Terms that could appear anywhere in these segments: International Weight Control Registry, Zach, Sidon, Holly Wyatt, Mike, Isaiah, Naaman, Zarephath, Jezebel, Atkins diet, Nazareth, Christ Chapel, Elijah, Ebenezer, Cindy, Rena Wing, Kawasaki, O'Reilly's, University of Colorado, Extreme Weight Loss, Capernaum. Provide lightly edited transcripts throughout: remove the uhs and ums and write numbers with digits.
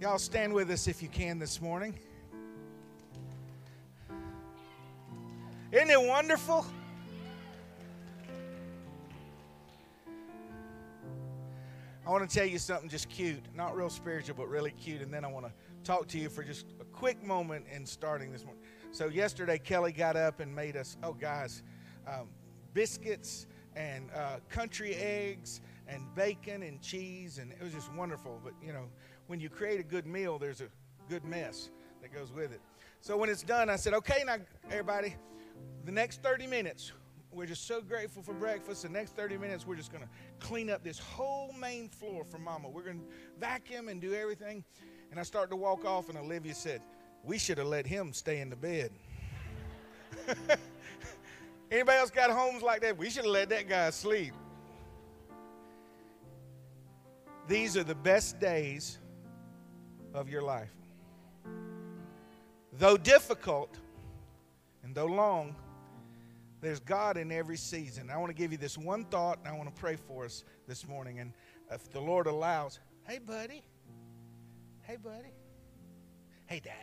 Y'all stand with us if you can this morning. Isn't it wonderful? I want to tell you something just cute, not real spiritual, but really cute. And then I want to talk to you for just a quick moment in starting this morning. So yesterday, Kelly got up and made us, biscuits and country eggs and bacon and cheese. And it was just wonderful. But, you know, when you create a good meal, there's a good mess that goes with it. So when it's done, I said, okay, now, everybody, the next 30 minutes, we're just so grateful for breakfast. The next 30 minutes, we're just going to clean up this whole main floor for Mama. We're going to vacuum and do everything. And I started to walk off, and Olivia said, we should have let him stay in the bed. Anybody else got homes like that? We should have let that guy sleep. These are the best days of your life. Though difficult and though long, there's God in every season. I want to give you this one thought, and I want to pray for us this morning. And if the Lord allows, hey, buddy. Hey, Dad.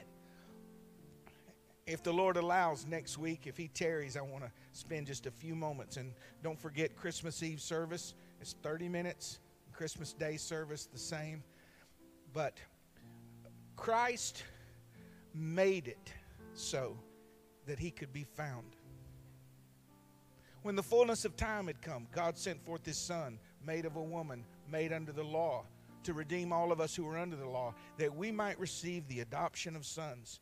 If the Lord allows, next week, if he tarries, I want to spend just a few moments. And don't forget Christmas Eve service. It's 30 minutes. Christmas Day service, the same. But Christ made it so that he could be found. When the fullness of time had come, God sent forth his Son, made of a woman, made under the law, to redeem all of us who were under the law, that we might receive the adoption of sons,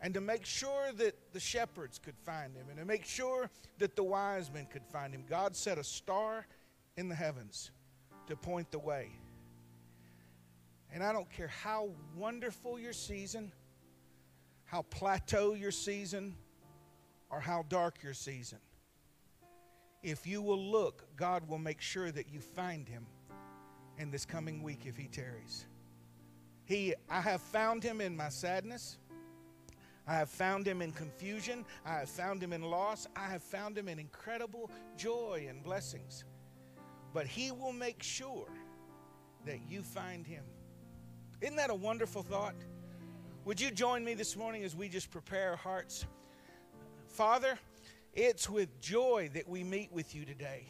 and to make sure that the shepherds could find him, and to make sure that the wise men could find him. God set a star in the heavens to point the way. And I don't care how wonderful your season, how plateau your season, or how dark your season. If you will look, God will make sure that you find him in this coming week if he tarries. I have found him in my sadness. I have found him in confusion. I have found him in loss. I have found him in incredible joy and blessings. But he will make sure that you find him. Isn't that a wonderful thought? Would you join me this morning as we just prepare our hearts? Father, it's with joy that we meet with you today.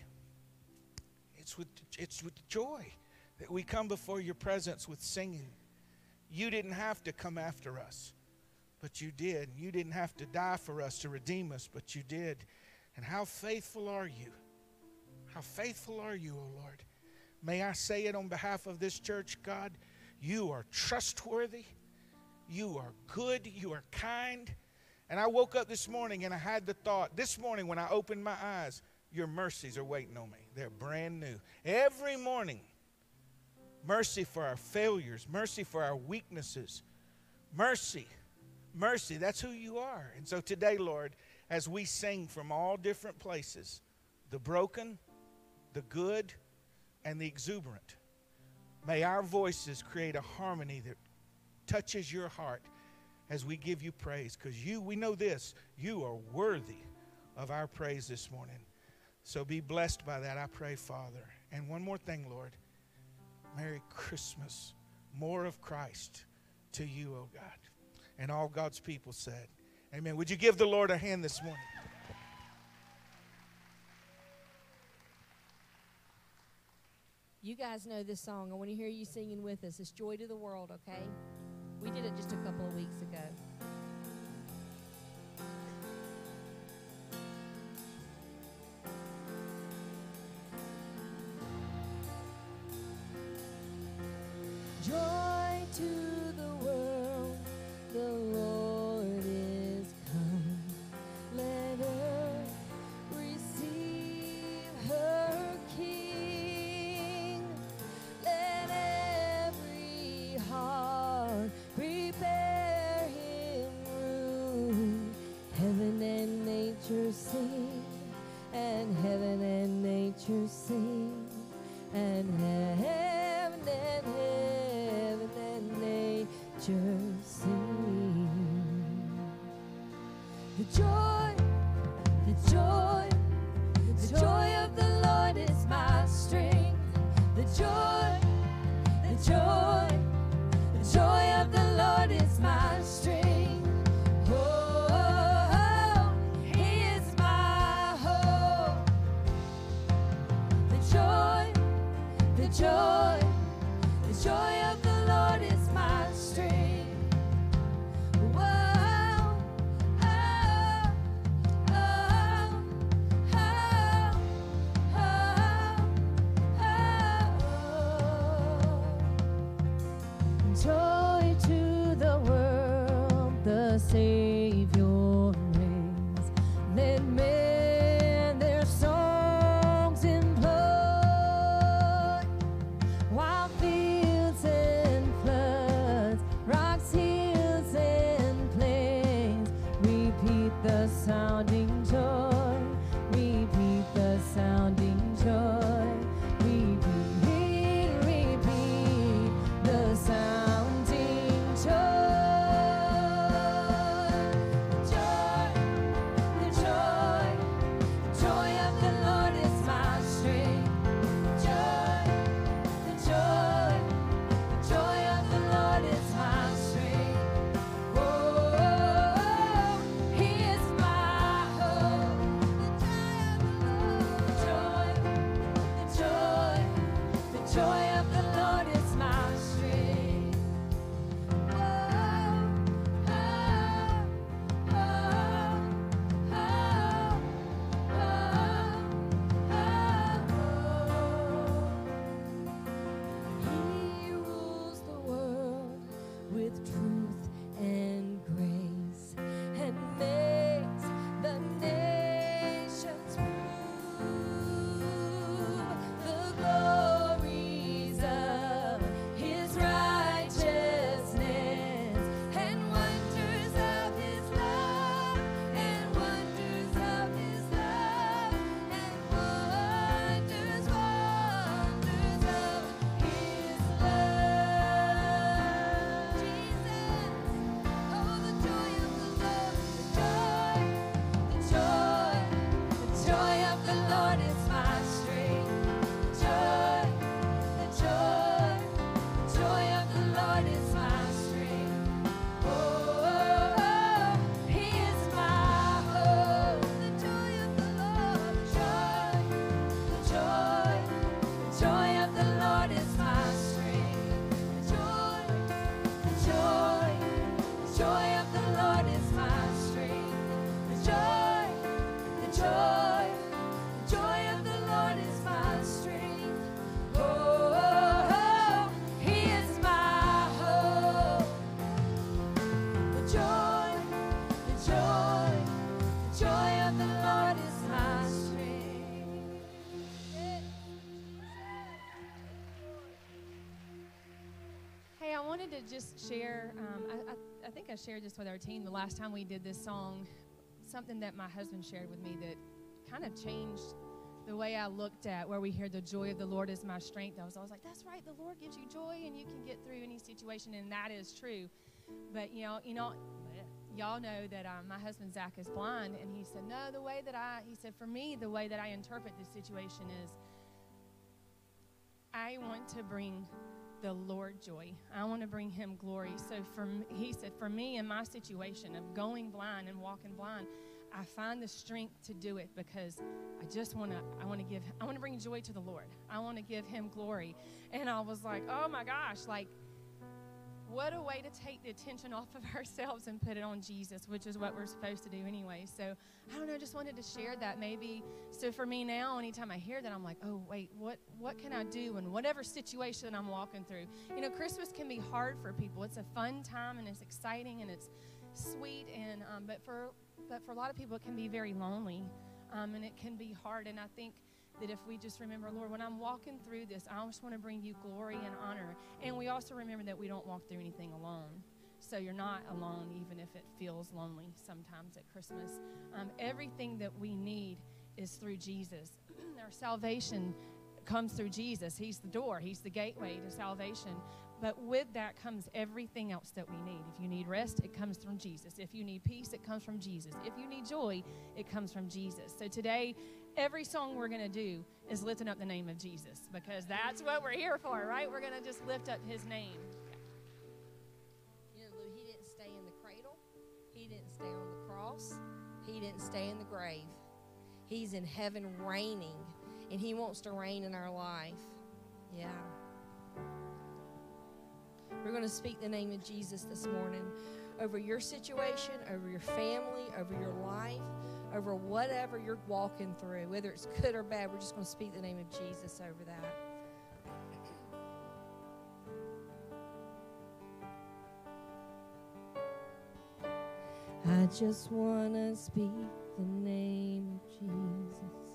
It's with joy that we come before your presence with singing. You didn't have to come after us, but you did. You didn't have to die for us to redeem us, but you did. And how faithful are you? How faithful are you, O Lord? May I say it on behalf of this church, God, you are trustworthy. You are good. You are kind. And I woke up this morning and I had the thought, this morning when I opened my eyes, your mercies are waiting on me. They're brand new. Every morning, mercy for our failures, mercy for our weaknesses, mercy. That's who you are. And so today, Lord, as we sing from all different places, the broken, the good, and the exuberant, may our voices create a harmony that touches your heart as we give you praise, because we know this, you are worthy of our praise this morning. So be blessed by that, I pray, Father. And one more thing, Lord. Merry Christmas. More of Christ to you, O God. And all God's people said, amen. Would you give the Lord a hand this morning? You guys know this song. I want to hear you singing with us. It's Joy to the World, okay? We did it just a couple of weeks ago. Joy to the world, the Lord is come. Let earth receive her King. Let every heart prepare him room. Heaven and nature sing, and heaven and nature sing, and heaven and nature. Sing. The joy of the Lord is my strength. The joy of the Share, I think I shared this with our team the last time we did this song, something that my husband shared with me that kind of changed the way I looked at where we hear the joy of the Lord is my strength. I was always like, that's right, the Lord gives you joy and you can get through any situation, and that is true. But, you know, y'all know that my husband, Zach, is blind, and he said, no, the way that he said, for me, the way that I interpret this situation is I want to bring the Lord joy. I want to bring him glory. So he said, for me in my situation of going blind and walking blind, I find the strength to do it because I want to bring joy to the Lord. I want to give him glory. And I was like, oh my gosh, like what a way to take the attention off of ourselves and put it on Jesus, which is what we're supposed to do anyway. So I don't know, I just wanted to share that maybe. So for me now, anytime I hear that, I'm like, oh, wait, what can I do in whatever situation I'm walking through? You know, Christmas can be hard for people. It's a fun time, and it's exciting, and it's sweet, and but for a lot of people, it can be very lonely, and it can be hard. And I think that if we just remember, Lord, when I'm walking through this, I just want to bring you glory and honor. And we also remember that we don't walk through anything alone. So you're not alone, even if it feels lonely sometimes at Christmas. Everything that we need is through Jesus. Our salvation comes through Jesus. He's the door. He's the gateway to salvation. But with that comes everything else that we need. If you need rest, it comes from Jesus. If you need peace, it comes from Jesus. If you need joy, it comes from Jesus. So today, every song we're going to do is lifting up the name of Jesus, because that's what we're here for, right? We're going to just lift up his name. You know, Lou, he didn't stay in the cradle. He didn't stay on the cross. He didn't stay in the grave. He's in heaven reigning, and he wants to reign in our life. Yeah. We're going to speak the name of Jesus this morning over your situation, over your family, over your life, over whatever you're walking through, whether it's good or bad. We're just going to speak the name of Jesus over that. I just want to speak the name of Jesus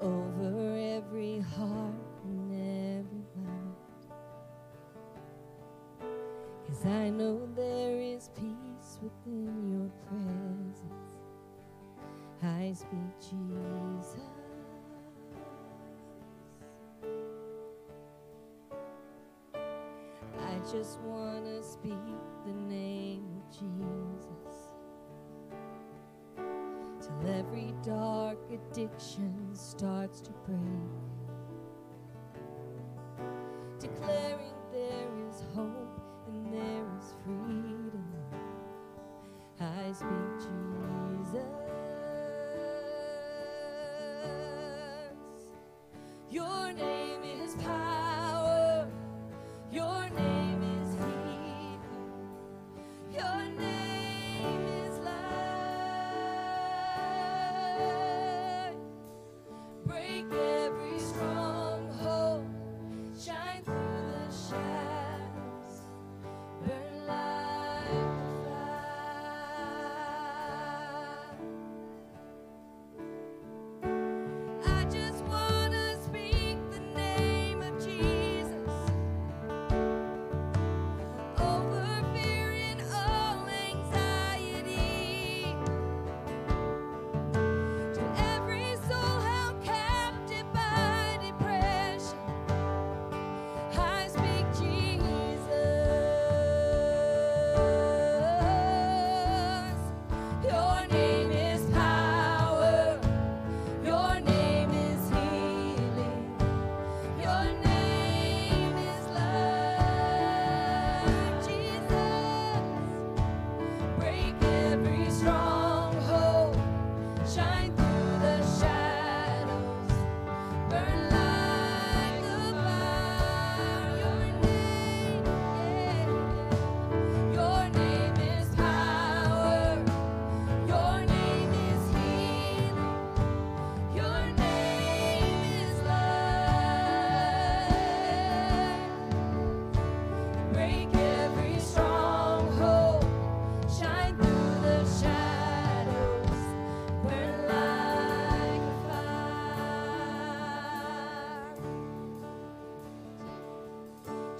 over every heart and every mind, 'cause I know there is peace within your presence. I speak Jesus. I just want to speak the name of Jesus till every dark addiction starts to break, declaring there is hope and there is freedom. I speak Jesus. Your name is power. Your name.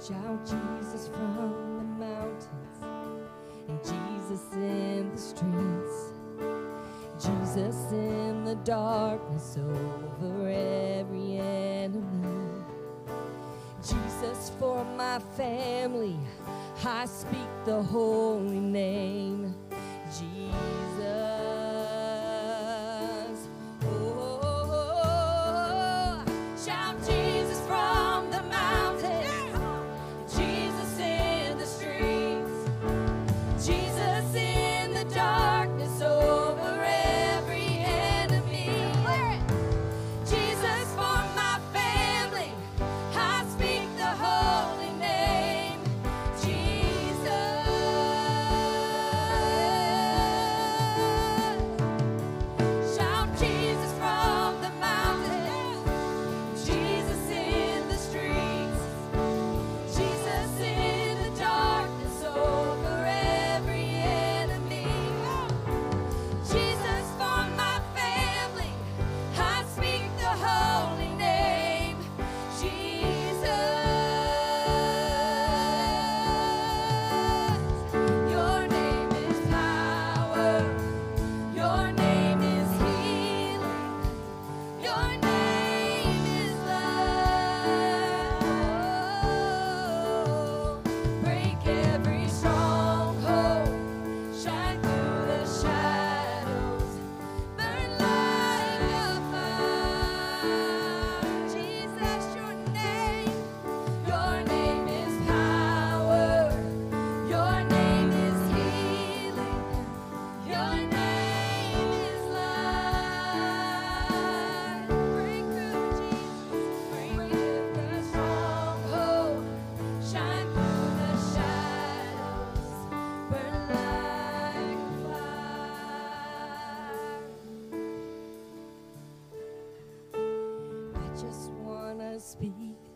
Shout Jesus from the mountains, and Jesus in the streets, Jesus in the darkness over every enemy. Jesus for my family, I speak the holy name, Jesus. Oh, oh, oh, oh. Shout Jesus from the mountains.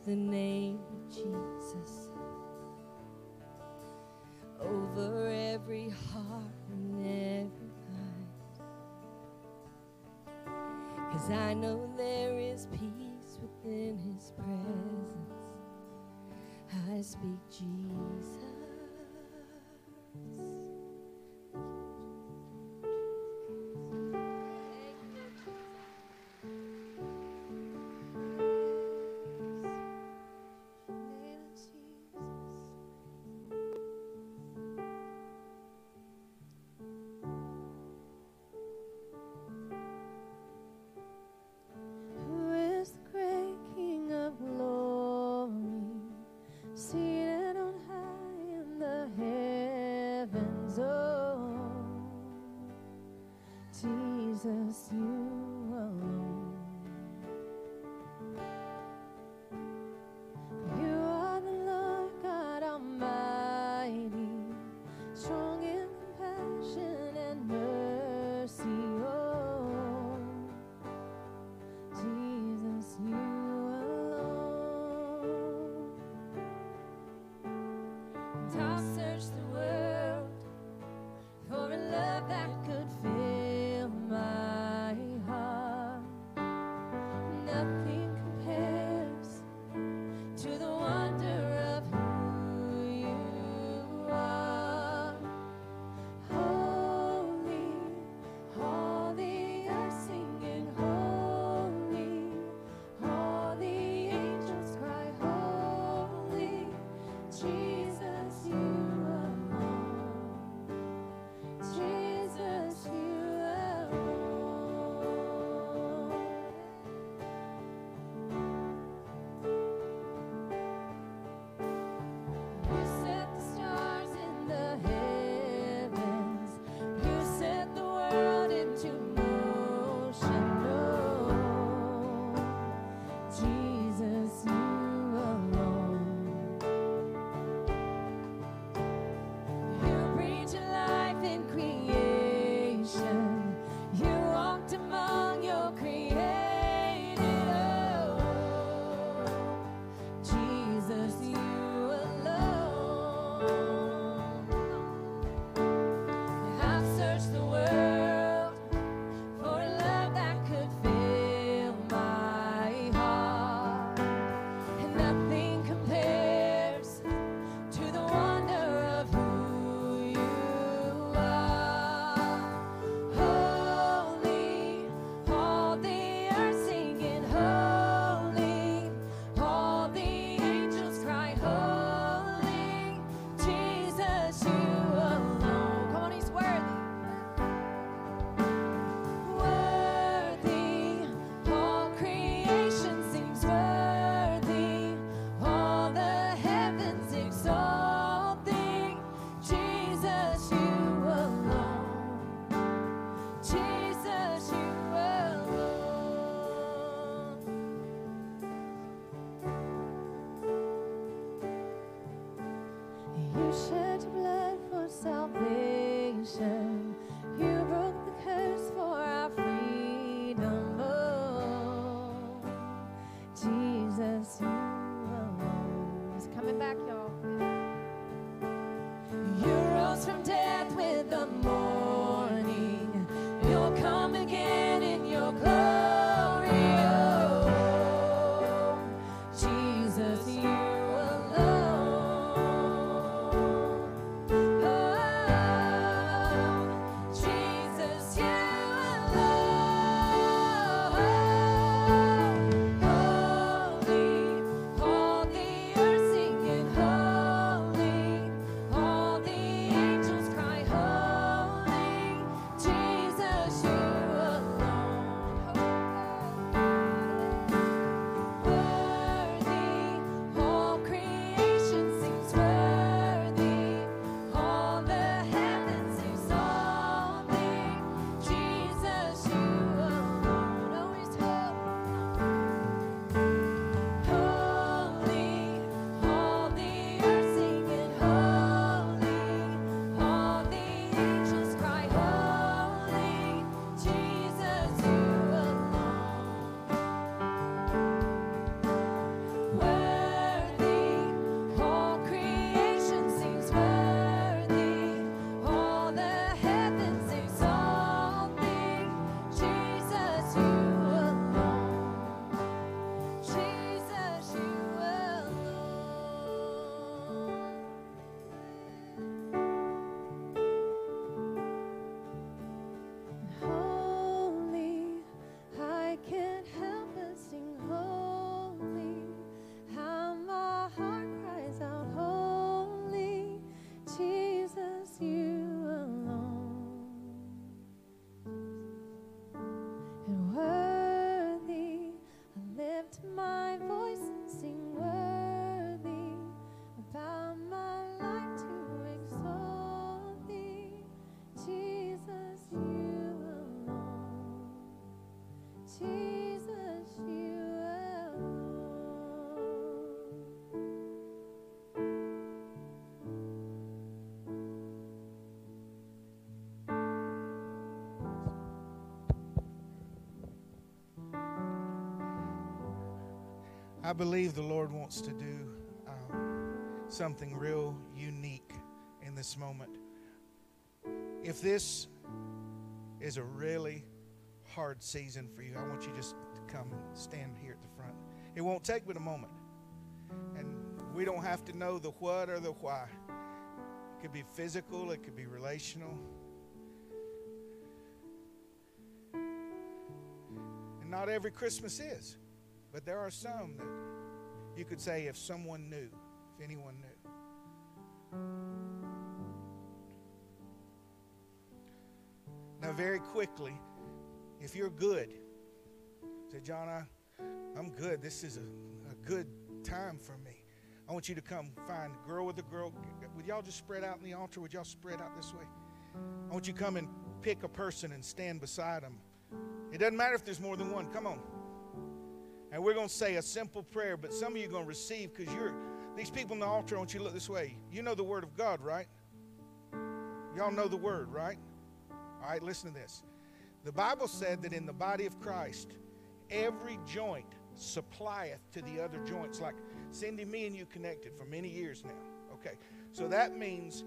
the name of Jesus over every heart and every mind. 'Cause I know there is peace within His presence. I speak Jesus. I believe the Lord wants to do something real unique in this moment. If this is a really hard season for you, I want you just to come stand here at the front. It won't take but a moment. And we don't have to know the what or the why. It could be physical, it could be relational. And not every Christmas is. But there are some that you could say if someone knew, if anyone knew. Now very quickly, if you're good, say, John, I'm good. This is a good time for me. I want you to come find a girl with a girl. Would y'all just spread out in the altar? Would y'all spread out this way? I want you to come and pick a person and stand beside them. It doesn't matter if there's more than one. Come on. And we're going to say a simple prayer, but some of you are going to receive because you're, these people in the altar, I want you to look this way. You know the Word of God, right? Y'all know the Word, right? All right, listen to this. The Bible said that in the body of Christ, every joint supplieth to the other joints. Like, Cindy, me and you connected for many years now. Okay, so that means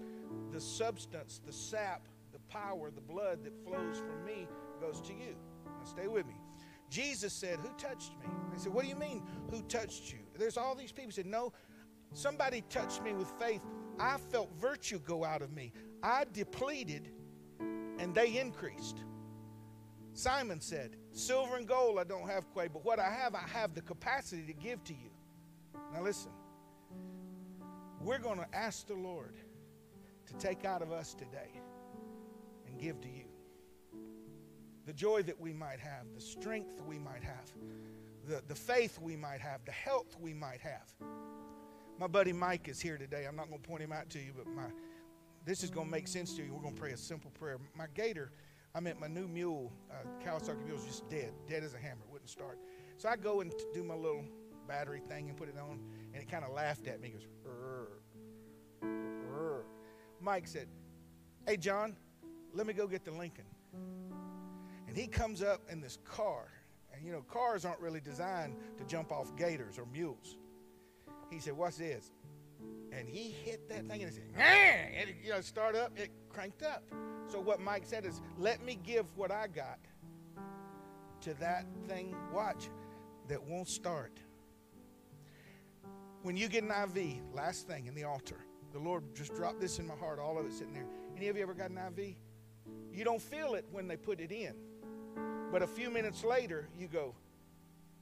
the substance, the sap, the power, the blood that flows from me goes to you. Now, stay with me. Jesus said, who touched me? They said, what do you mean, who touched you? There's all these people who said, no, somebody touched me with faith. I felt virtue go out of me. I depleted, and they increased. Simon said, silver and gold I don't have, Quay, but what I have the capacity to give to you. Now listen, we're going to ask the Lord to take out of us today and give to you. The joy that we might have, the strength we might have, the faith we might have, the health we might have. My buddy Mike is here today. I'm not going to point him out to you, but this is going to make sense to you. We're going to pray a simple prayer. My gator, I meant my new mule, Kawasaki mule, is just dead as a hammer. It wouldn't start. So I go and do my little battery thing and put it on, and it kind of laughed at me. It goes, rrr, rrr. Mike said, hey, John, let me go get the Lincoln. And he comes up in this car. And, you know, cars aren't really designed to jump off gators or mules. He said, what's this? And he hit that thing and he said, and it, you know, start up, it cranked up. So what Mike said is, let me give what I got to that thing, watch, that won't start. When you get an IV, last thing in the altar, the Lord just dropped this in my heart, all of it sitting there. Any of you ever got an IV? You don't feel it when they put it in. But a few minutes later, you go,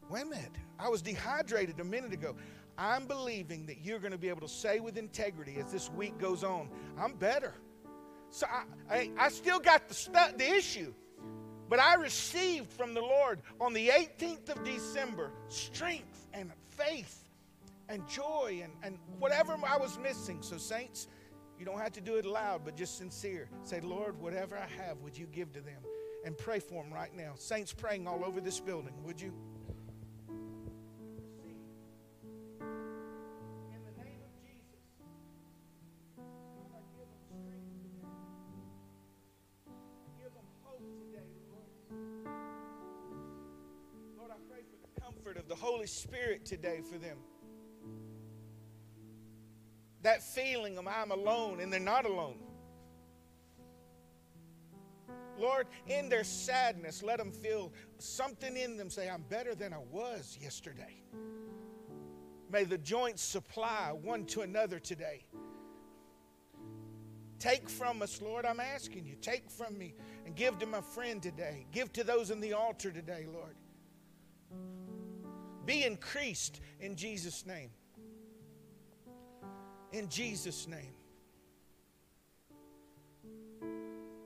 wait a minute, I was dehydrated a minute ago. I'm believing that you're going to be able to say with integrity as this week goes on, I'm better. So I still got the issue, but I received from the Lord on the 18th of December strength and faith and joy and whatever I was missing. So saints, you don't have to do it loud, but just sincere. Say, Lord, whatever I have, would you give to them? And pray for them right now. Saints praying all over this building, would you? Of the Holy Spirit today for them. That feeling of I'm alone and they're not alone. Lord, in their sadness, let them feel something in them. Say, I'm better than I was yesterday. May the joints supply one to another today. Take from us, Lord, I'm asking you. Take from me and give to my friend today. Give to those in the altar today, Lord. Be increased in Jesus' name. In Jesus' name.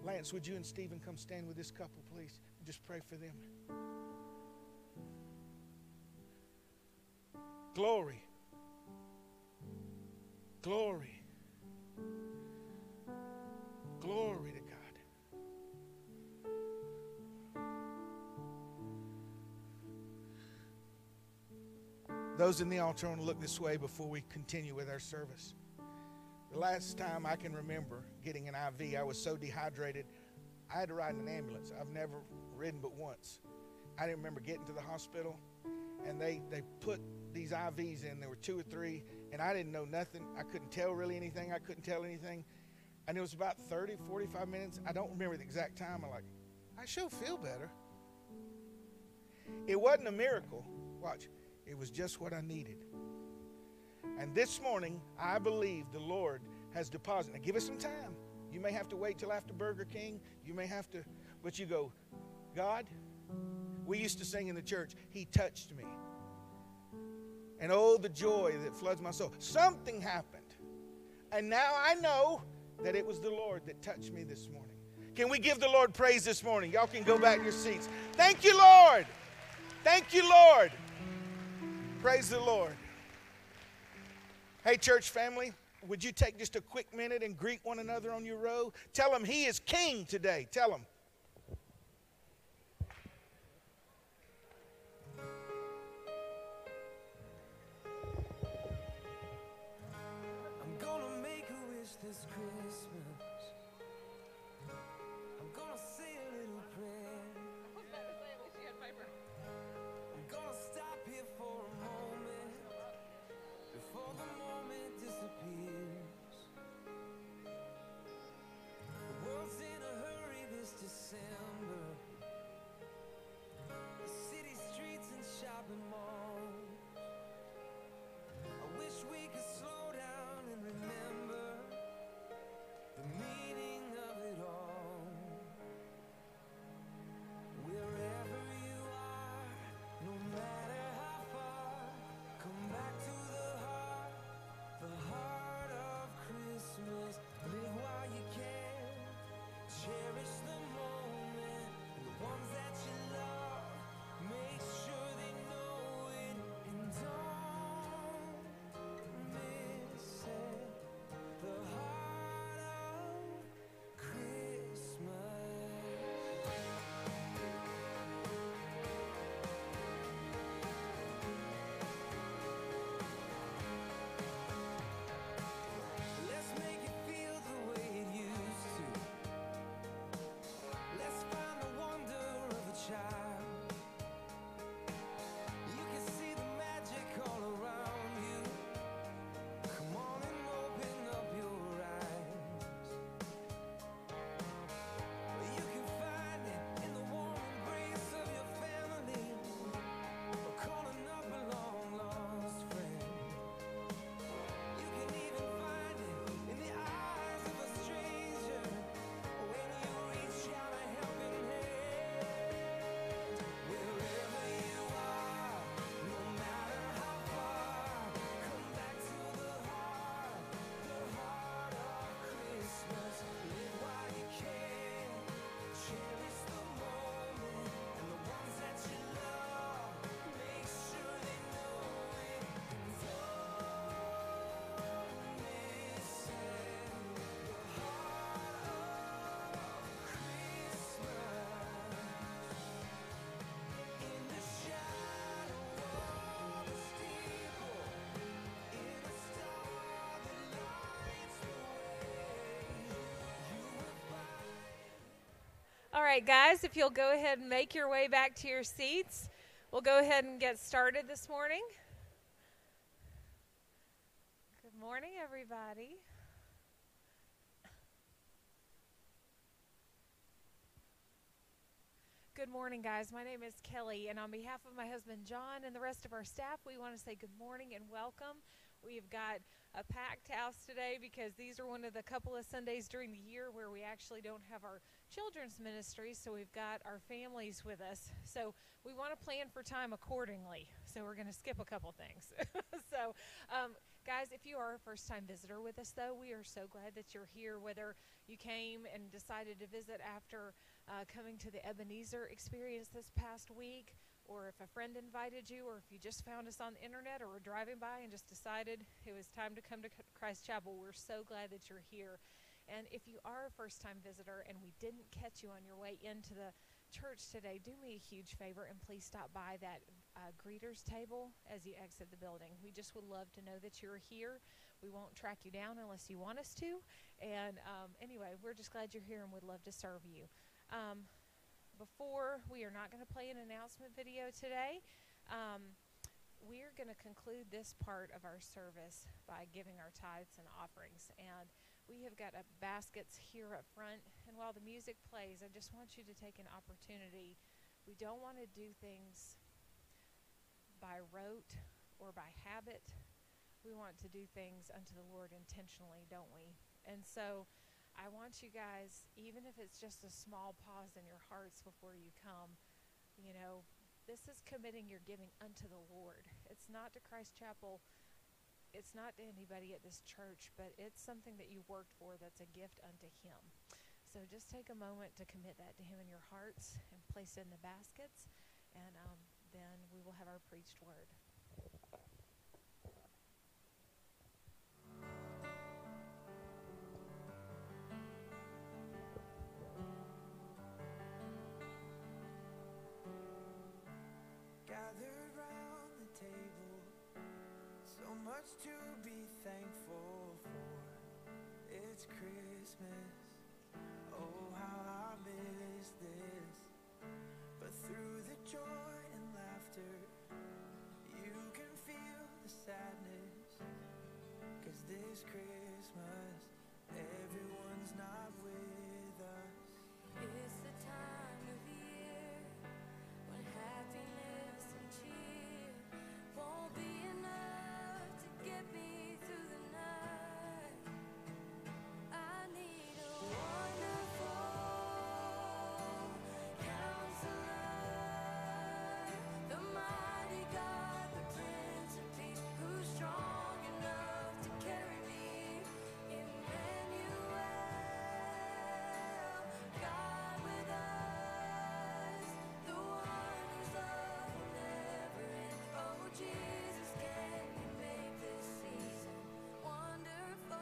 Lance, would you and Stephen come stand with this couple, please? And just pray for them. Glory. Glory. Glory to God. Those in the altar, I want to look this way before we continue with our service. The last time I can remember getting an IV, I was so dehydrated, I had to ride in an ambulance. I've never ridden but once. I didn't remember getting to the hospital, and they put these IVs in. There were 2 or 3, and I didn't know nothing. I couldn't tell really anything. I couldn't tell anything. And it was about 30, 45 minutes. I don't remember the exact time. I'm like, I sure feel better. It wasn't a miracle. Watch. It was just what I needed. And this morning, I believe the Lord has deposited. Now, give us some time. You may have to wait till after Burger King. You may have to, but you go, God, we used to sing in the church, He touched me. And oh, the joy that floods my soul. Something happened. And now I know that it was the Lord that touched me this morning. Can we give the Lord praise this morning? Y'all can go back in your seats. Thank you, Lord. Thank you, Lord. Praise the Lord. Hey, church family. Would you take just a quick minute and greet one another on your row? Tell them He is King today. Tell them. I'm going to make a wish this Christmas. I'm going to say a little prayer. I'm going to stop here for a moment before the moment disappears. All right, guys, if you'll go ahead and make your way back to your seats, we'll go ahead and get started this morning. Good morning, everybody. Good morning, guys. My name is Kelly, and on behalf of my husband, John, and the rest of our staff, we want to say good morning and welcome. We've got a packed house today because these are one of the couple of Sundays during the year where we actually don't have our children's ministry, so we've got our families with us. So we want to plan for time accordingly. So we're going to skip a couple things. So, guys, if you are a first-time visitor with us, though, we are so glad that you're here, whether you came and decided to visit after coming to the Ebenezer experience this past week, or if a friend invited you, or if you just found us on the internet or were driving by and just decided it was time to come to Christ Chapel. We're so glad that you're here. And if you are a first-time visitor and we didn't catch you on your way into the church today, do me a huge favor and please stop by that greeters table as you exit the building. We just would love to know that you're here. We won't track you down unless you want us to. And anyway, we're just glad you're here and would love to serve you. We are not going to play an announcement video today. we're going to conclude this part of our service by giving our tithes and offerings. And we have got baskets here up front. And while the music plays, I just want you to take an opportunity. We don't want to do things by rote or by habit. We want to do things unto the Lord intentionally, don't we? And so I want you guys, even if it's just a small pause in your hearts before you come, you know, this is committing your giving unto the Lord. It's not to Christ Chapel. It's not to anybody at this church, but it's something that you worked for that's a gift unto Him. So just take a moment to commit that to Him in your hearts and place it in the baskets, and then we will have our preached word. Gathered round the table, so much to be thankful for. It's Christmas, oh how I miss this. But through the joy and laughter, you can feel the sadness. 'Cause this Christmas, everyone's not with us. It's the time of year when happiness cheer won't be enough to get me through the night. I need a wonderful counselor, the mighty God, the Prince of Peace, who's strong enough to carry me. Emmanuel, God with us, the one who's love never. Oh, Jesus, can you make this season wonderful?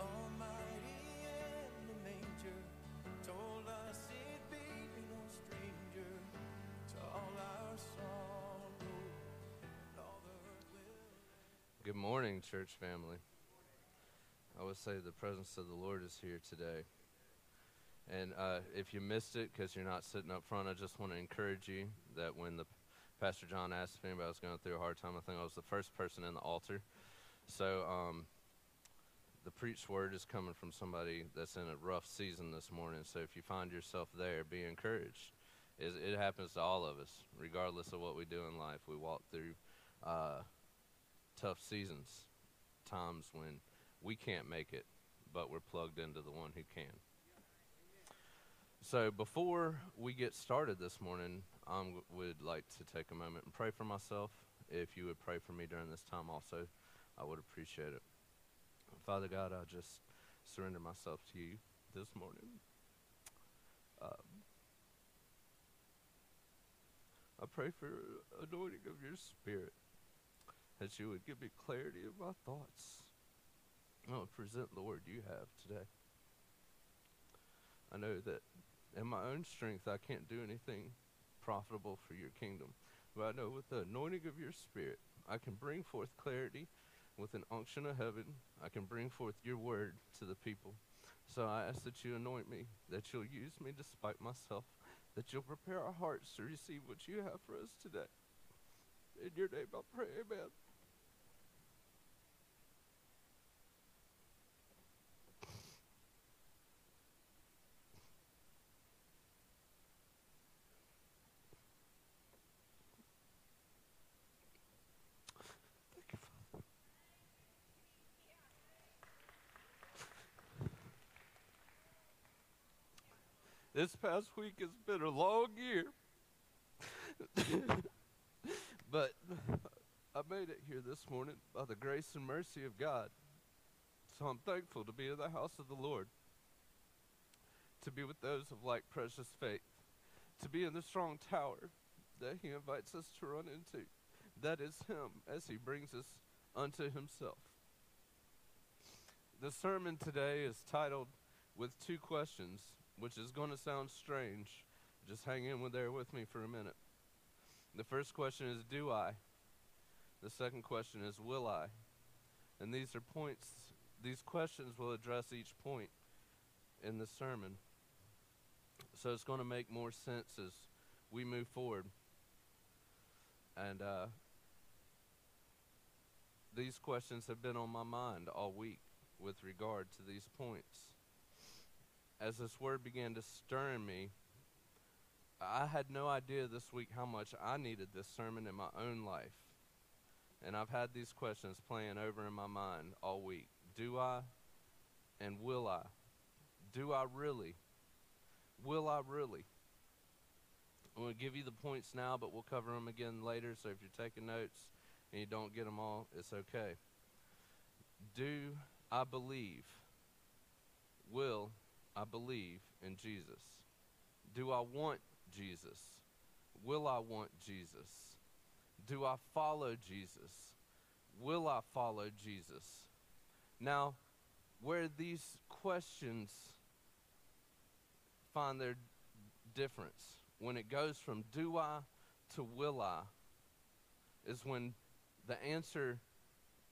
Almighty in the manger told us he'd be no stranger to all our sorrow and all the hurt will. Good morning, church family. I would say the presence of the Lord is here today. And if you missed it because you're not sitting up front, I just want to encourage you that when the Pastor John asked if anybody was going through a hard time, I think I was the first person in the altar. So the preached word is coming from somebody that's in a rough season this morning. So if you find yourself there, be encouraged. It happens to all of us, regardless of what we do in life. We walk through tough seasons, times when we can't make it, but we're plugged into the one who can. So before we get started this morning, I would like to take a moment and pray for myself. If you would pray for me during this time also, I would appreciate it. Father God, I just surrender myself to you this morning. I pray for anointing of your spirit, that you would give me clarity of my thoughts. I would present the word you have today. I know that in my own strength I can't do anything profitable for your kingdom, but I know with the anointing of your spirit I can bring forth clarity. With an unction of heaven I can bring forth your word to the people. So I ask that you anoint me, that you'll use me despite myself, that you'll prepare our hearts to receive what you have for us today. In your name I pray, amen. This past week has been a long year, but I made it here this morning by the grace and mercy of God. So I'm thankful to be in the house of the Lord, to be with those of like precious faith, to be in the strong tower that He invites us to run into. That is Him as He brings us unto Himself. The sermon today is titled With Two Questions, which is going to sound strange. Just hang in there with me for a minute. The first question is, do I? The second question is, will I? And these are points, these questions will address each point in the sermon. So it's going to make more sense as we move forward. And these questions have been on my mind all week with regard to these points. As this word began to stir in me, I had no idea this week how much I needed this sermon in my own life. And I've had these questions playing over in my mind all week. Do I and will I? Do I really? Will I really? I'm going to give you the points now, but we'll cover them again later. So if you're taking notes and you don't get them all, it's okay. Do I believe? Will I believe in Jesus? Do I want Jesus? Will I want Jesus? Do I follow Jesus? Will I follow Jesus? Now, where these questions find their difference, when it goes from do I to will I, is when the answer,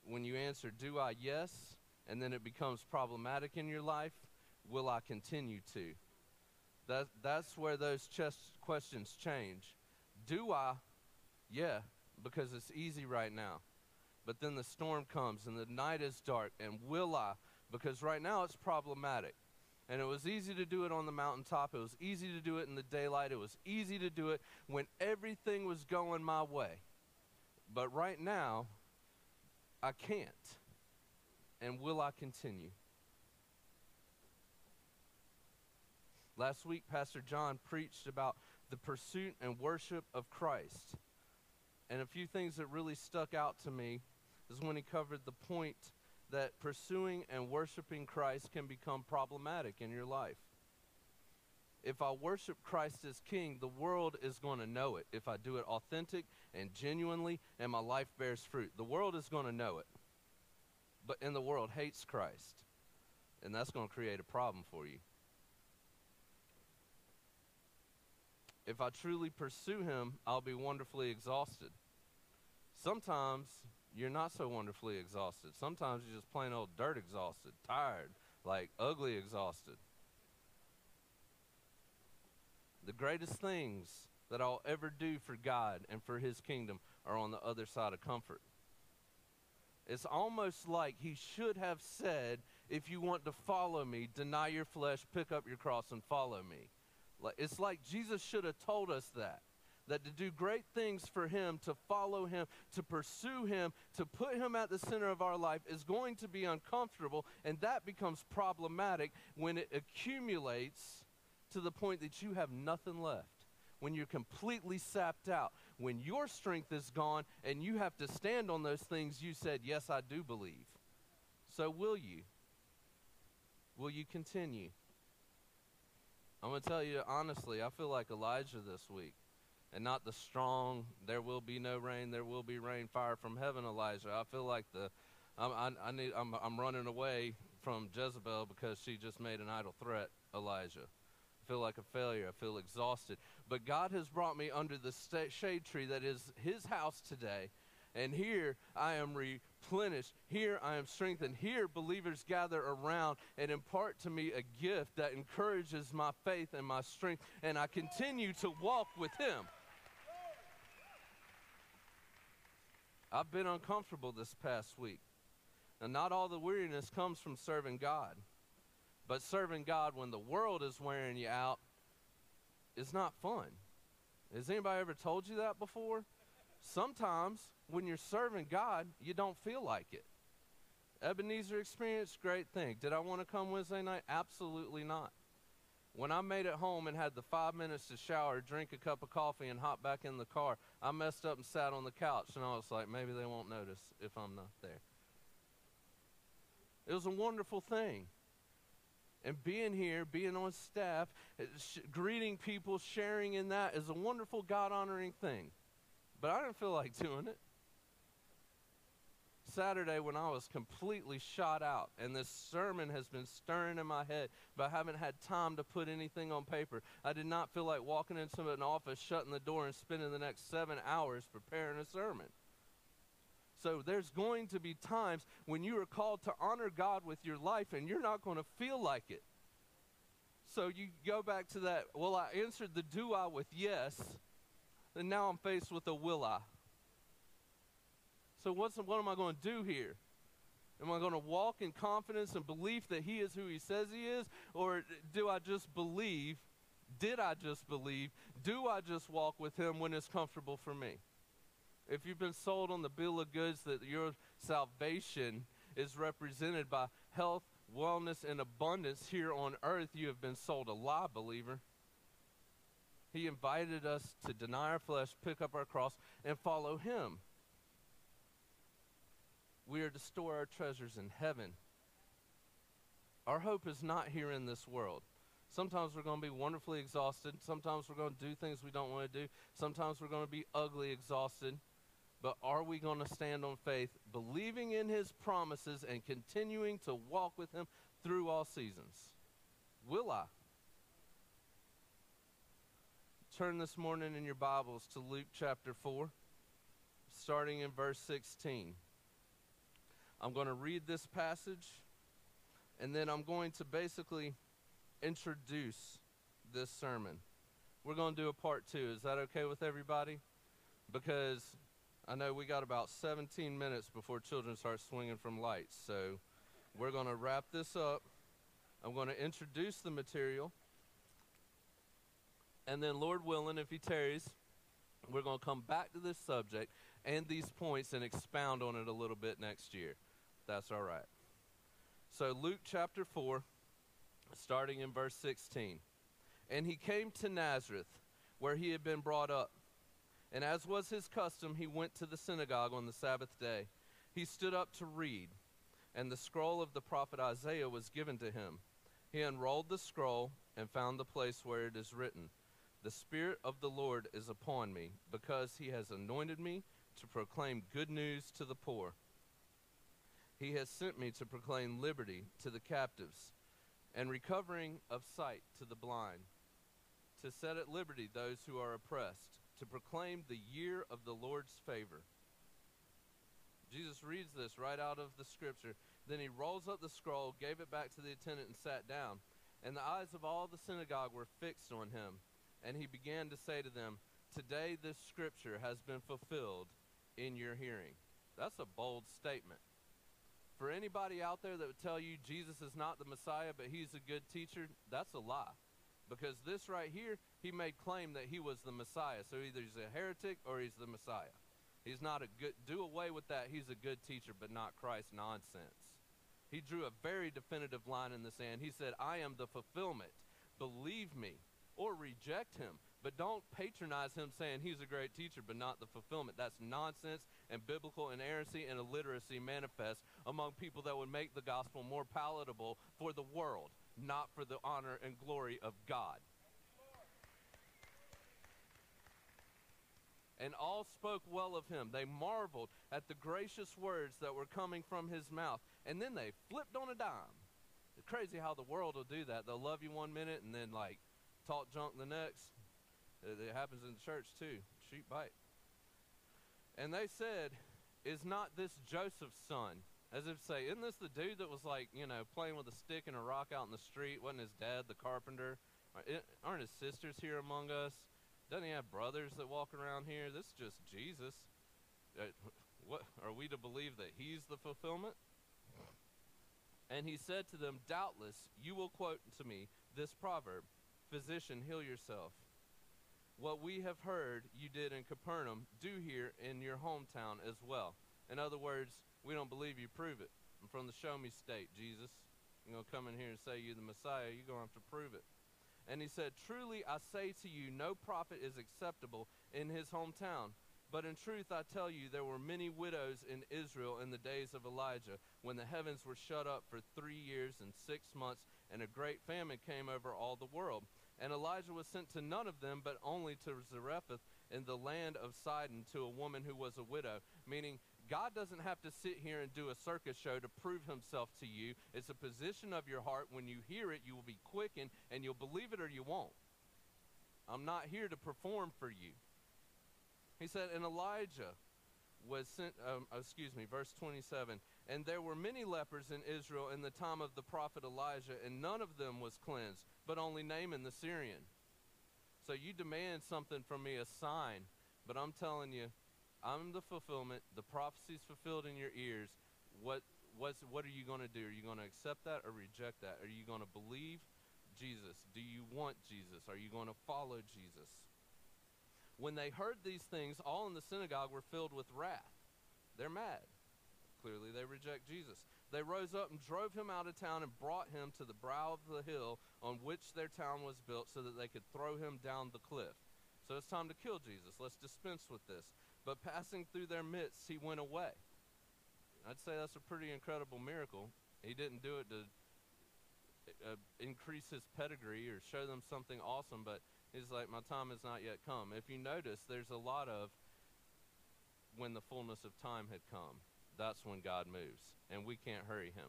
when you answer do I yes, and then it becomes problematic in your life, will I continue to? That's where those questions change. Do I? Yeah, because it's easy right now. But then the storm comes and the night is dark, and will I? Because right now it's problematic. And it was easy to do it on the mountaintop. It was easy to do it in the daylight. It was easy to do it when everything was going my way. But right now, I can't. And will I continue? Last week, Pastor John preached about the pursuit and worship of Christ. And a few things that really stuck out to me is when he covered the point that pursuing and worshiping Christ can become problematic in your life. If I worship Christ as King, the world is going to know it. If I do it authentic and genuinely and my life bears fruit, the world is going to know it. But the world hates Christ, and that's going to create a problem for you. If I truly pursue him, I'll be wonderfully exhausted. Sometimes you're not so wonderfully exhausted. Sometimes you're just plain old dirt exhausted, tired, like ugly exhausted. The greatest things that I'll ever do for God and for his kingdom are on the other side of comfort. It's almost like he should have said, if you want to follow me, deny your flesh, pick up your cross and follow me. It's like Jesus should have told us that to do great things for him, to follow him, to pursue him, to put him at the center of our life is going to be uncomfortable, and that becomes problematic when it accumulates to the point that you have nothing left, when you're completely sapped out, when your strength is gone, and you have to stand on those things you said, yes, I do believe. So will you? Will you continue? I'm going to tell you honestly, I feel like Elijah this week, and not the strong, there will be no rain, there will be rain, fire from heaven Elijah. I feel like I'm running away from Jezebel because she just made an idle threat, Elijah. I feel like a failure, I feel exhausted. But God has brought me under the shade tree that is his house today, and here I am replenished, here I am strengthened, here believers gather around and impart to me a gift that encourages my faith and my strength, and I continue to walk with him. I've been uncomfortable this past week, and not all the weariness comes from serving God, but serving God when the world is wearing you out is not fun. Has anybody ever told you that before? Sometimes when you're serving God, you don't feel like it. Ebenezer experience, great thing. Did I want to come Wednesday night? Absolutely not. When I made it home and had the 5 minutes to shower, drink a cup of coffee, and hop back in the car, I messed up and sat on the couch, and I was like, maybe they won't notice if I'm not there. It was a wonderful thing. And being here, being on staff, greeting people, sharing in that is a wonderful God-honoring thing. But I didn't feel like doing it. Saturday, when I was completely shot out, and this sermon has been stirring in my head, but I haven't had time to put anything on paper. I did not feel like walking into an office, shutting the door, and spending the next 7 hours preparing a sermon. So there's going to be times when you are called to honor God with your life, and you're not going to feel like it. So you go back to that, well, I answered the do I with yes, and now I'm faced with a will I. So what am I going to do here? Am I going to walk in confidence and belief that he is who he says he is, or do I just believe, did I just believe, do I just walk with him when it's comfortable for me? If you've been sold on the bill of goods that your salvation is represented by health, wellness, and abundance here on earth, you have been sold a lie, believer. He invited us to deny our flesh, pick up our cross, and follow him. We are to store our treasures in heaven. Our hope is not here in this world. Sometimes we're going to be wonderfully exhausted. Sometimes we're going to do things we don't want to do. Sometimes we're going to be ugly exhausted. But are we going to stand on faith, believing in his promises and continuing to walk with him through all seasons? Will I? Turn this morning in your Bibles to Luke chapter 4, starting in verse 16. I'm going to read this passage, and then I'm going to basically introduce this sermon. We're going to do a part two. Is that okay with everybody? Because I know we got about 17 minutes before children start swinging from lights, so we're going to wrap this up. I'm going to introduce the material, and then Lord willing, if he tarries, we're going to come back to this subject and these points and expound on it a little bit next year. That's all right. So Luke chapter 4, starting in verse 16. And he came to Nazareth, where he had been brought up. And as was his custom, he went to the synagogue on the Sabbath day. He stood up to read, and the scroll of the prophet Isaiah was given to him. He unrolled the scroll and found the place where it is written, "The Spirit of the Lord is upon me, because he has anointed me to proclaim good news to the poor. He has sent me to proclaim liberty to the captives, and recovering of sight to the blind, to set at liberty those who are oppressed, to proclaim the year of the Lord's favor." Jesus reads this right out of the scripture. Then he rolls up the scroll, gave it back to the attendant, and sat down. And the eyes of all the synagogue were fixed on him. And he began to say to them, "Today this scripture has been fulfilled in your hearing." That's a bold statement. For anybody out there that would tell you Jesus is not the Messiah, but he's a good teacher, that's a lie. Because this right here, he made claim that he was the Messiah. So either he's a heretic or he's the Messiah. He's not a good, do away with that, he's a good teacher, but not Christ nonsense. He drew a very definitive line in the sand. He said, "I am the fulfillment. Believe me or reject him." But don't patronize him saying he's a great teacher but not the fulfillment. That's nonsense and biblical inerrancy and illiteracy manifest among people that would make the gospel more palatable for the world, not for the honor and glory of God. And all spoke well of him. They marveled at the gracious words that were coming from his mouth. And then they flipped on a dime. It's crazy how the world will do that. They'll love you one minute and then like talk junk the next. It happens in the church too. Sheep bite. And they said, "Is not this Joseph's son?" As if to say, isn't this the dude that was like, you know, playing with a stick and a rock out in the street? Wasn't his dad the carpenter? Aren't his sisters here among us? Doesn't he have brothers that walk around here? This is just Jesus. What are we to believe that he's the fulfillment? And he said to them, "Doubtless you will quote to me this proverb, 'Physician, heal yourself. What we have heard you did in Capernaum, do here in your hometown as well.'" In other words, we don't believe you, prove it. I'm from the show me state, Jesus. You're going to come in here and say you're the Messiah, you're going to have to prove it. And he said, "Truly I say to you, no prophet is acceptable in his hometown. But in truth I tell you, there were many widows in Israel in the days of Elijah, when the heavens were shut up for 3 years and 6 months, and a great famine came over all the world. And Elijah was sent to none of them, but only to Zarephath in the land of Sidon, to a woman who was a widow." Meaning, God doesn't have to sit here and do a circus show to prove himself to you. It's a position of your heart. When you hear it, you will be quickened, and you'll believe it or you won't. I'm not here to perform for you. He said, "And Elijah was sent, verse 27. And there were many lepers in Israel in the time of the prophet Elijah, and none of them was cleansed, but only Naaman the Syrian. So you demand something from me, a sign, but I'm telling you, I'm the fulfillment. The prophecy's fulfilled in your ears. What are you going to do? Are you going to accept that or reject that? Are you going to believe Jesus? Do you want Jesus? Are you going to follow Jesus? When they heard these things, all in the synagogue were filled with wrath. They're mad. Clearly, they reject Jesus. They rose up and drove him out of town and brought him to the brow of the hill on which their town was built so that they could throw him down the cliff. So it's time to kill Jesus. Let's dispense with this. But passing through their midst, he went away. I'd say that's a pretty incredible miracle. He didn't do it to increase his pedigree or show them something awesome, but he's like, my time has not yet come. If you notice, there's a lot of when the fullness of time had come. That's when God moves, and we can't hurry him.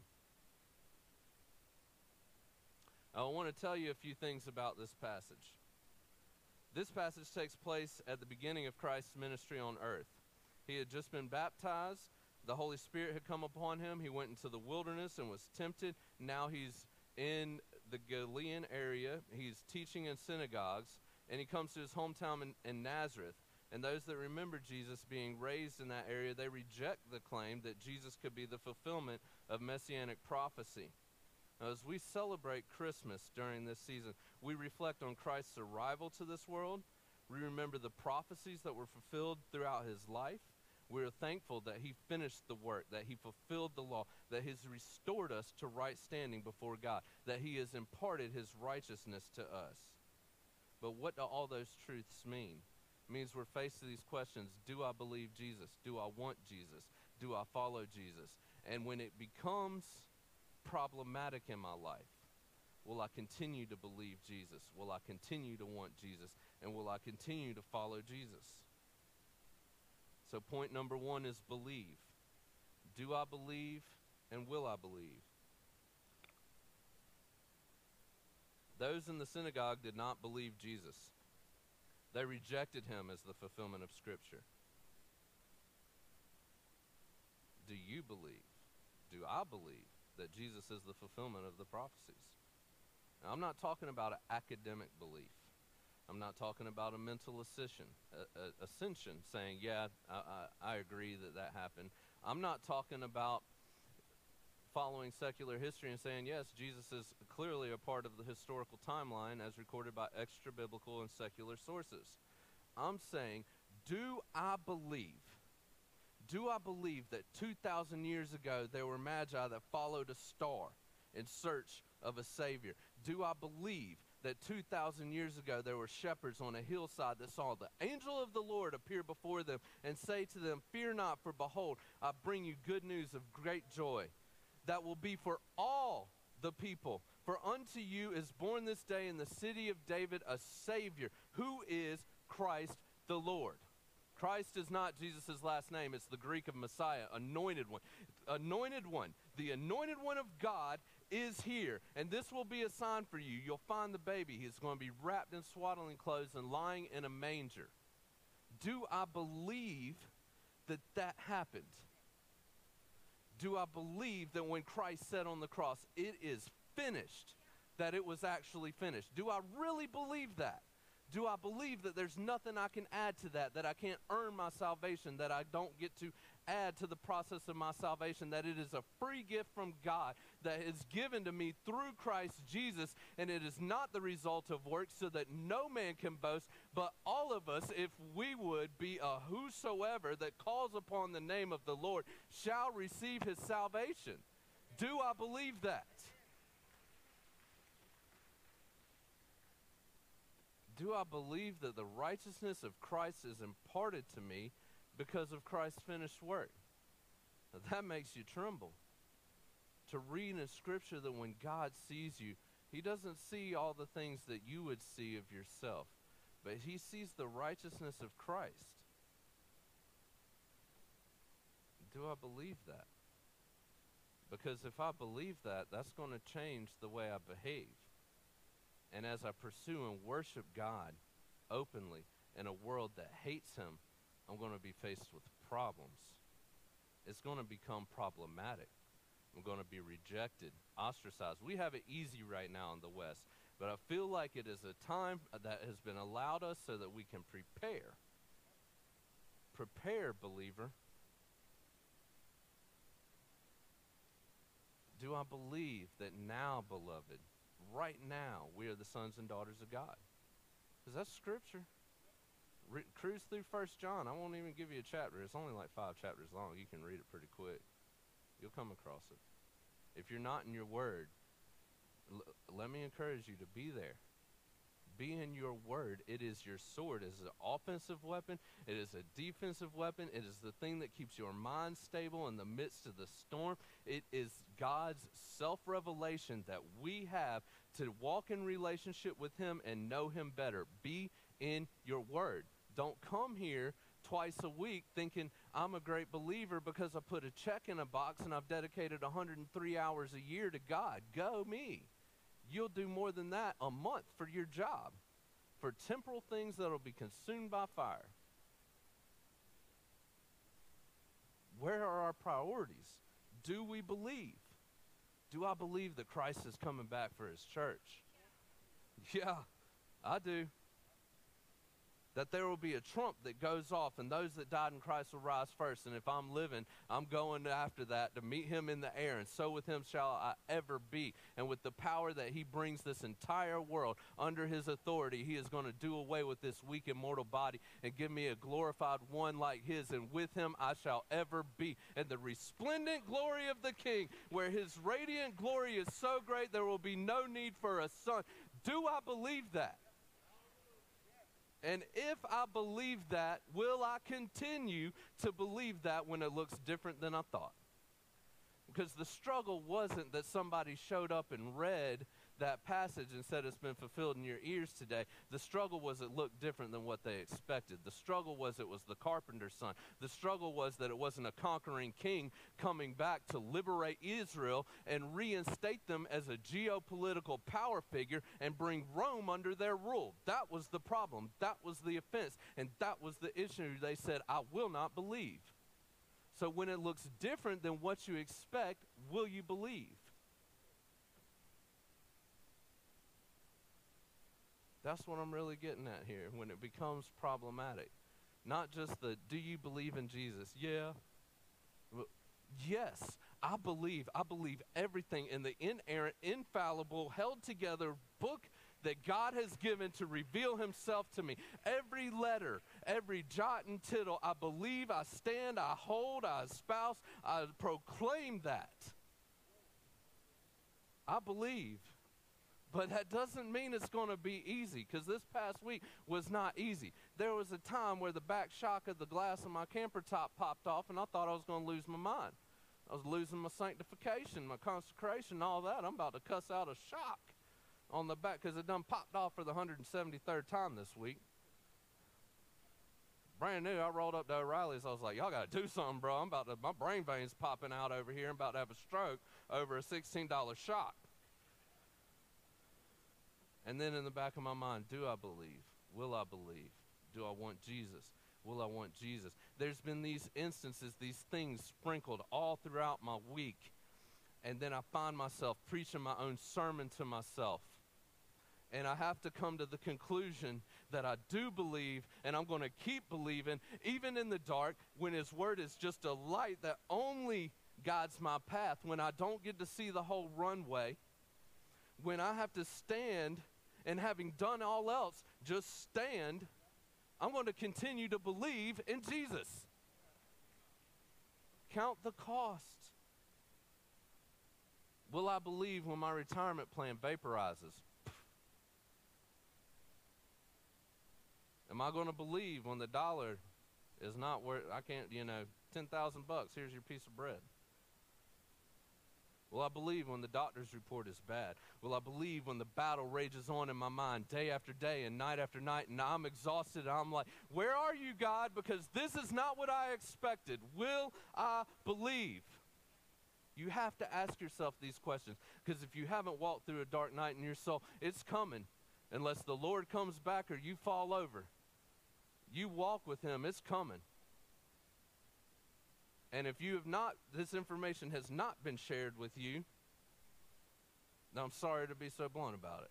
I want to tell you a few things about this passage. This passage takes place at the beginning of Christ's ministry on earth. He had just been baptized. The Holy Spirit had come upon him. He went into the wilderness and was tempted. Now he's in the Galilean area. He's teaching in synagogues, and he comes to his hometown in Nazareth. And those that remember Jesus being raised in that area, they reject the claim that Jesus could be the fulfillment of messianic prophecy. Now, as we celebrate Christmas during this season, we reflect on Christ's arrival to this world. We remember the prophecies that were fulfilled throughout his life. We are thankful that he finished the work, that he fulfilled the law, that he's restored us to right standing before God, that he has imparted his righteousness to us. But what do all those truths mean? It means we're faced with these questions. Do I believe Jesus? Do I want Jesus? Do I follow Jesus? And when it becomes problematic in my life, will I continue to believe Jesus? Will I continue to want Jesus? And will I continue to follow Jesus? So point number one is believe. Do I believe, and will I believe? Those in the synagogue did not believe Jesus. They rejected him as the fulfillment of Scripture. Do you believe? Do I believe that Jesus is the fulfillment of the prophecies? Now, I'm not talking about an academic belief. I'm not talking about a mental ascension saying, yeah, I agree that that happened. I'm not talking about following secular history and saying, yes, Jesus is clearly a part of the historical timeline as recorded by extra-biblical and secular sources. I'm saying, do I believe that 2,000 years ago there were magi that followed a star in search of a Savior? Do I believe that 2,000 years ago there were shepherds on a hillside that saw the angel of the Lord appear before them and say to them, fear not, for behold, I bring you good news of great joy that will be for all the people. For unto you is born this day in the city of David a Savior, who is Christ the Lord. Christ is not Jesus' last name. It's the Greek of Messiah, anointed one. Anointed one. The anointed one of God is here, and this will be a sign for you. You'll find the baby. He's going to be wrapped in swaddling clothes and lying in a manger. Do I believe that that happened? Do I believe that when Christ said on the cross, it is finished, that it was actually finished? Do I really believe that? Do I believe that there's nothing I can add to that, that I can't earn my salvation, that I don't get to add to the process of my salvation, that it is a free gift from God that is given to me through Christ Jesus, and it is not the result of works, so that no man can boast, but all of us, if we would be a whosoever that calls upon the name of the Lord, shall receive his salvation. Do I believe that? Do I believe that the righteousness of Christ is imparted to me because of Christ's finished work? Now, that makes you tremble. To read in Scripture that when God sees you, he doesn't see all the things that you would see of yourself, but he sees the righteousness of Christ. Do I believe that? Because if I believe that, that's going to change the way I behave. And as I pursue and worship God openly in a world that hates him, I'm going to be faced with problems. It's going to become problematic. I'm going to be rejected, ostracized. We have it easy right now in the West, but I feel like it is a time that has been allowed us so that we can prepare. Prepare, believer. Do I believe that now, beloved, right now, we are the sons and daughters of God? Because that's Scripture. Cruise through 1 John. I won't even give you a chapter. It's only like 5 chapters long. You can read it pretty quick. You'll come across it. If you're not in your word, let me encourage you to be there. Be in your word. It is your sword. It is an offensive weapon. It is a defensive weapon. It is the thing that keeps your mind stable in the midst of the storm. It is God's self-revelation that we have to walk in relationship with him and know him better. Be in your word. Don't come here twice a week thinking I'm a great believer because I put a check in a box and I've dedicated 103 hours a year to God. Go me. You'll do more than that a month for your job, for temporal things that will be consumed by fire. Where are our priorities? Do we believe? Do I believe that Christ is coming back for his church? Yeah, I do. That there will be a trump that goes off, and those that died in Christ will rise first. And if I'm living, I'm going after that to meet him in the air. And so with him shall I ever be. And with the power that he brings this entire world under his authority, he is going to do away with this weak and mortal body and give me a glorified one like his. And with him I shall ever be. And the resplendent glory of the King, where his radiant glory is so great, there will be no need for a sun. Do I believe that? And if I believe that, will I continue to believe that when it looks different than I thought? Because the struggle wasn't that somebody showed up and read that passage and said it's been fulfilled in your ears today. The struggle was it looked different than what they expected. The struggle was it was the carpenter's son. The struggle was that it wasn't a conquering king coming back to liberate Israel and reinstate them as a geopolitical power figure and bring Rome under their rule. That was the problem. That was the offense. And that was the issue. They said, I will not believe. So when it looks different than what you expect, will you believe? That's what I'm really getting at here, when it becomes problematic. Not just the, do you believe in Jesus? Yeah. Well, yes, I believe. I believe everything in the inerrant, infallible, held together book that God has given to reveal himself to me. Every letter, every jot and tittle, I believe, I stand, I hold, I espouse, I proclaim that. I believe. But that doesn't mean it's going to be easy, because this past week was not easy. There was a time where the back shock of the glass of my camper top popped off, and I thought I was going to lose my mind. I was losing my sanctification, my consecration, all that. I'm about to cuss out a shock on the back because it done popped off for the 173rd time this week. Brand new, I rolled up to O'Reilly's. I was like, y'all got to do something, bro. I'm about to, my brain vein's popping out over here. I'm about to have a stroke over a $16 shock. And then in the back of my mind, do I believe? Will I believe? Do I want Jesus? Will I want Jesus? There's been these instances, these things sprinkled all throughout my week. And then I find myself preaching my own sermon to myself. And I have to come to the conclusion that I do believe, and I'm going to keep believing, even in the dark, when his word is just a light that only guides my path, when I don't get to see the whole runway, when I have to stand. And having done all else, just stand. I'm going to continue to believe in Jesus. Count the cost. Will I believe when my retirement plan vaporizes? Am I going to believe when the dollar is not worth, I can't, you know, 10,000 bucks, here's your piece of bread? Will I believe when the doctor's report is bad? Will I believe when the battle rages on in my mind day after day and night after night, and I'm exhausted and I'm like, where are you, God? Because this is not what I expected. Will I believe? You have to ask yourself these questions, because if you haven't walked through a dark night in your soul, it's coming unless the Lord comes back or you fall over. You walk with him, it's coming. And if you have not, this information has not been shared with you, now I'm sorry to be so blunt about it,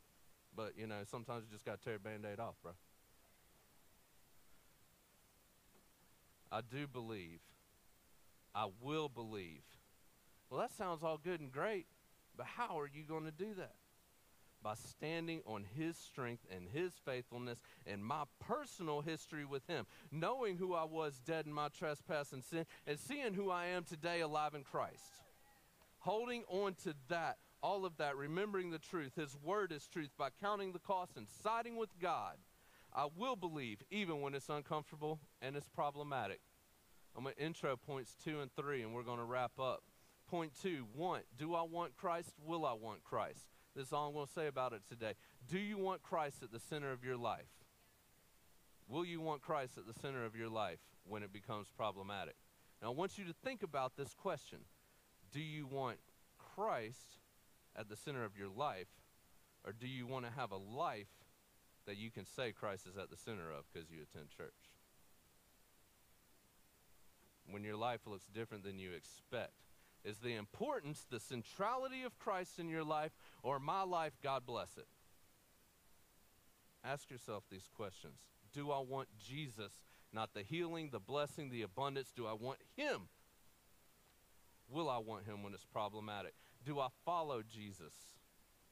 but, you know, sometimes you just got to tear a Band-Aid off, bro. I do believe. I will believe. Well, that sounds all good and great, but how are you going to do that? By standing on his strength and his faithfulness and my personal history with him, knowing who I was dead in my trespass and sin, and seeing who I am today alive in Christ. Holding on to that, all of that, remembering the truth, his word is truth, by counting the cost and siding with God, I will believe even when it's uncomfortable and it's problematic. I'm going to intro points 2 and 3, and we're going to wrap up. Point 2, want. Do I want Christ? Will I want Christ? That's all I'm going to say about it today. Do you want Christ at the center of your life? Will you want Christ at the center of your life when it becomes problematic? Now, I want you to think about this question. Do you want Christ at the center of your life, or do you want to have a life that you can say Christ is at the center of because you attend church? When your life looks different than you expect, is the importance, the centrality of Christ in your life, or my life, God bless it? Ask yourself these questions. Do I want Jesus, not the healing, the blessing, the abundance? Do I want him? Will I want him when it's problematic? Do I follow Jesus?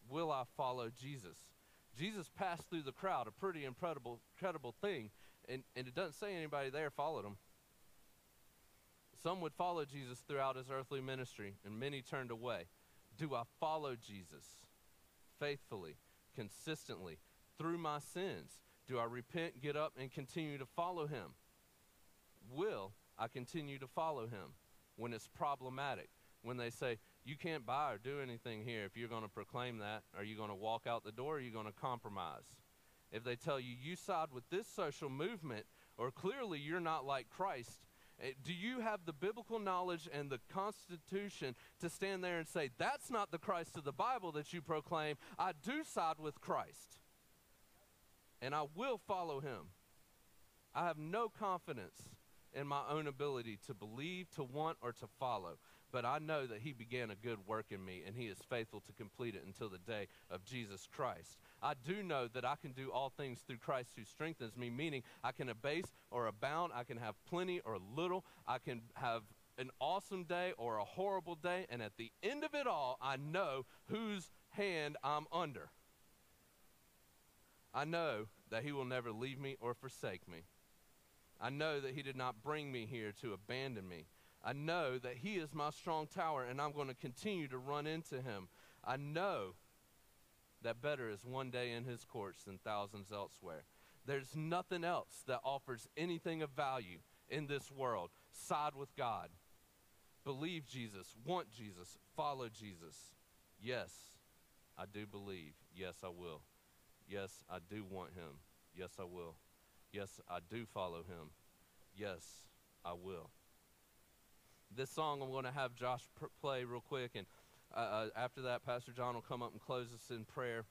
Will I follow Jesus? Jesus passed through the crowd, a pretty incredible thing, and it doesn't say anybody there followed him. Some would follow Jesus throughout his earthly ministry, and many turned away. Do I follow Jesus faithfully, consistently, through my sins? Do I repent, get up, and continue to follow him? Will I continue to follow him when it's problematic? When they say, you can't buy or do anything here if you're going to proclaim that. Are you going to walk out the door, or are you going to compromise? If they tell you, you side with this social movement, or clearly you're not like Christ, do you have the biblical knowledge and the constitution to stand there and say, that's not the Christ of the Bible that you proclaim. I do side with Christ, and I will follow him. I have no confidence in my own ability to believe, to want, or to follow. But I know that he began a good work in me, and he is faithful to complete it until the day of Jesus Christ. I do know that I can do all things through Christ who strengthens me, meaning I can abase or abound, I can have plenty or little, I can have an awesome day or a horrible day, and at the end of it all, I know whose hand I'm under. I know that he will never leave me or forsake me. I know that he did not bring me here to abandon me. I know that he is my strong tower, and I'm going to continue to run into him. I know that better is one day in his courts than thousands elsewhere. There's nothing else that offers anything of value in this world. Side with God. Believe Jesus. Want Jesus. Follow Jesus. Yes, I do believe. Yes, I will. Yes, I do want him. Yes, I will. Yes, I do follow him. Yes, I will. This song I'm going to have Josh play real quick, and after that, Pastor John will come up and close us in prayer.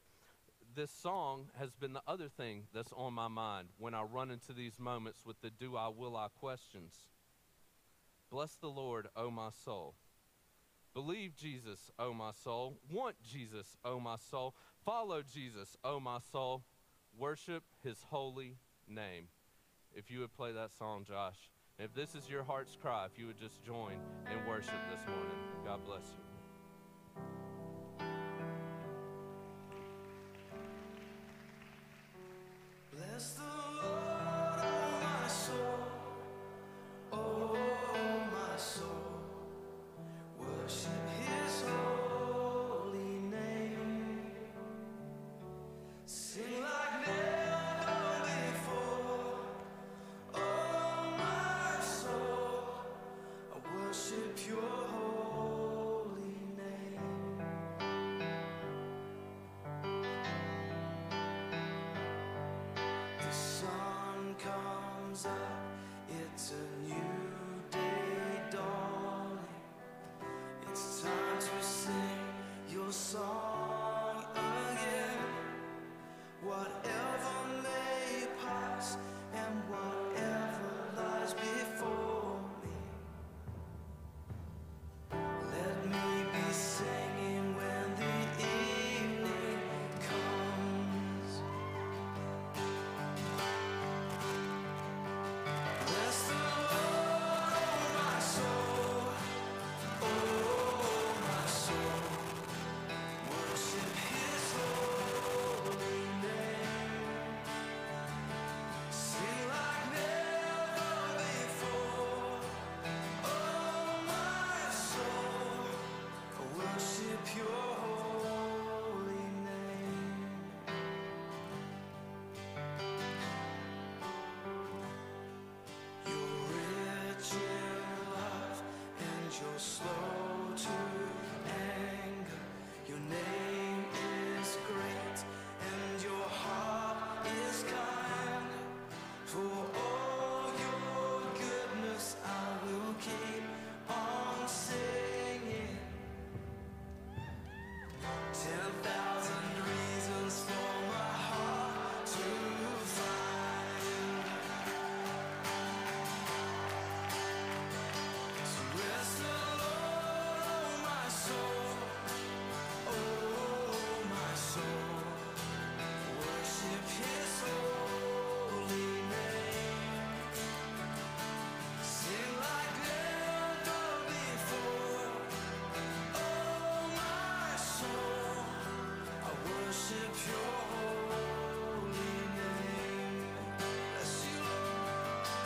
This song has been the other thing that's on my mind when I run into these moments with the do I, will I questions. Bless the Lord, O my soul. Believe Jesus, O my soul. Want Jesus, O my soul. Follow Jesus, O my soul. Worship his holy name. If you would play that song, Josh. If this is your heart's cry, if you would just join in worship this morning, God bless you. Bless the Lord, oh my soul, oh my soul, worship his holy name, sing like never. Worship your holy slow to anger. Your name is great and your heart is kind. For all your goodness I will keep on singing. 10,000 reasons for my heart to find. So rest alone, oh my soul, oh my soul. Worship His holy name. Sing like never before, oh my soul. I worship Your holy name. Bless You, Lord. And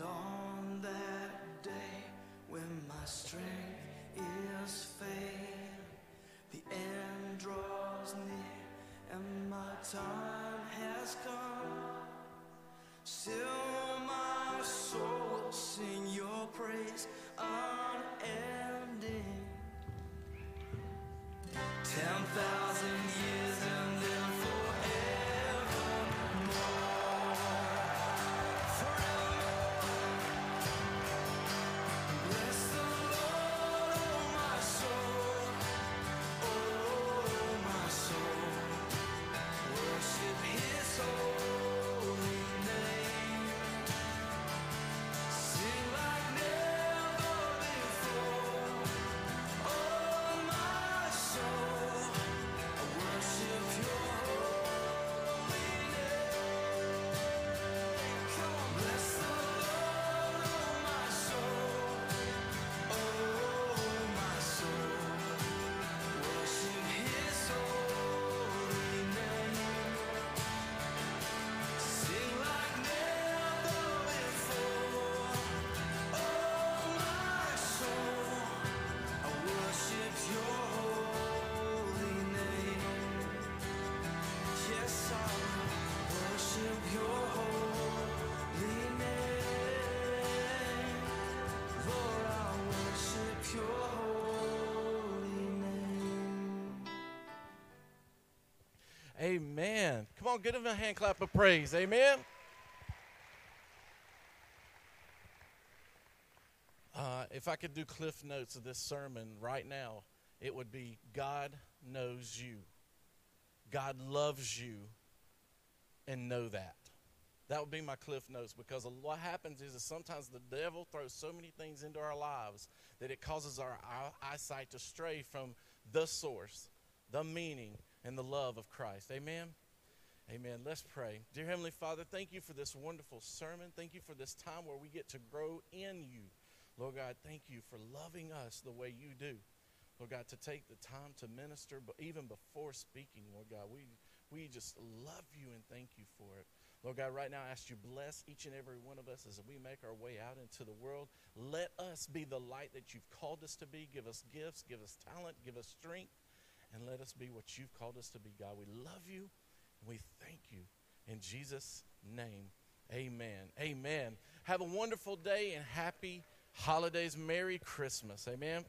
on that day when my strength is failing, the end draws near and my time has come. Still my soul will sing Your praise unending. 10,000 years and then bless the Lord, oh my soul, oh my soul. Worship His holy name. Sing like never before, oh my soul. I worship Your holy name. Come on, bless the Lord, oh my soul. Oh, my soul, worship His holy name. Sing like never before, oh, my soul. I worship Your holy name. Yes, I worship Your holy name. Lord, I worship Your holy name. Amen. Come on, give Him a hand clap of praise. Amen. If I could do cliff notes of this sermon right now, it would be God knows you. God loves you, and know that. That would be my cliff notes, because what happens is that sometimes the devil throws so many things into our lives that it causes our eyesight to stray from the source, the meaning, and the love of Christ. Amen? Amen. Let's pray. Dear Heavenly Father, thank You for this wonderful sermon. Thank You for this time where we get to grow in You. Lord God, thank You for loving us the way You do. Lord God, to take the time to minister, but even before speaking, Lord God, we just love You and thank You for it. Lord God, right now I ask You bless each and every one of us as we make our way out into the world. Let us be the light that You've called us to be. Give us gifts, give us talent, give us strength, and let us be what You've called us to be, God. We love You and we thank You. In Jesus' name, amen. Amen. Have a wonderful day and happy holidays. Merry Christmas. Amen.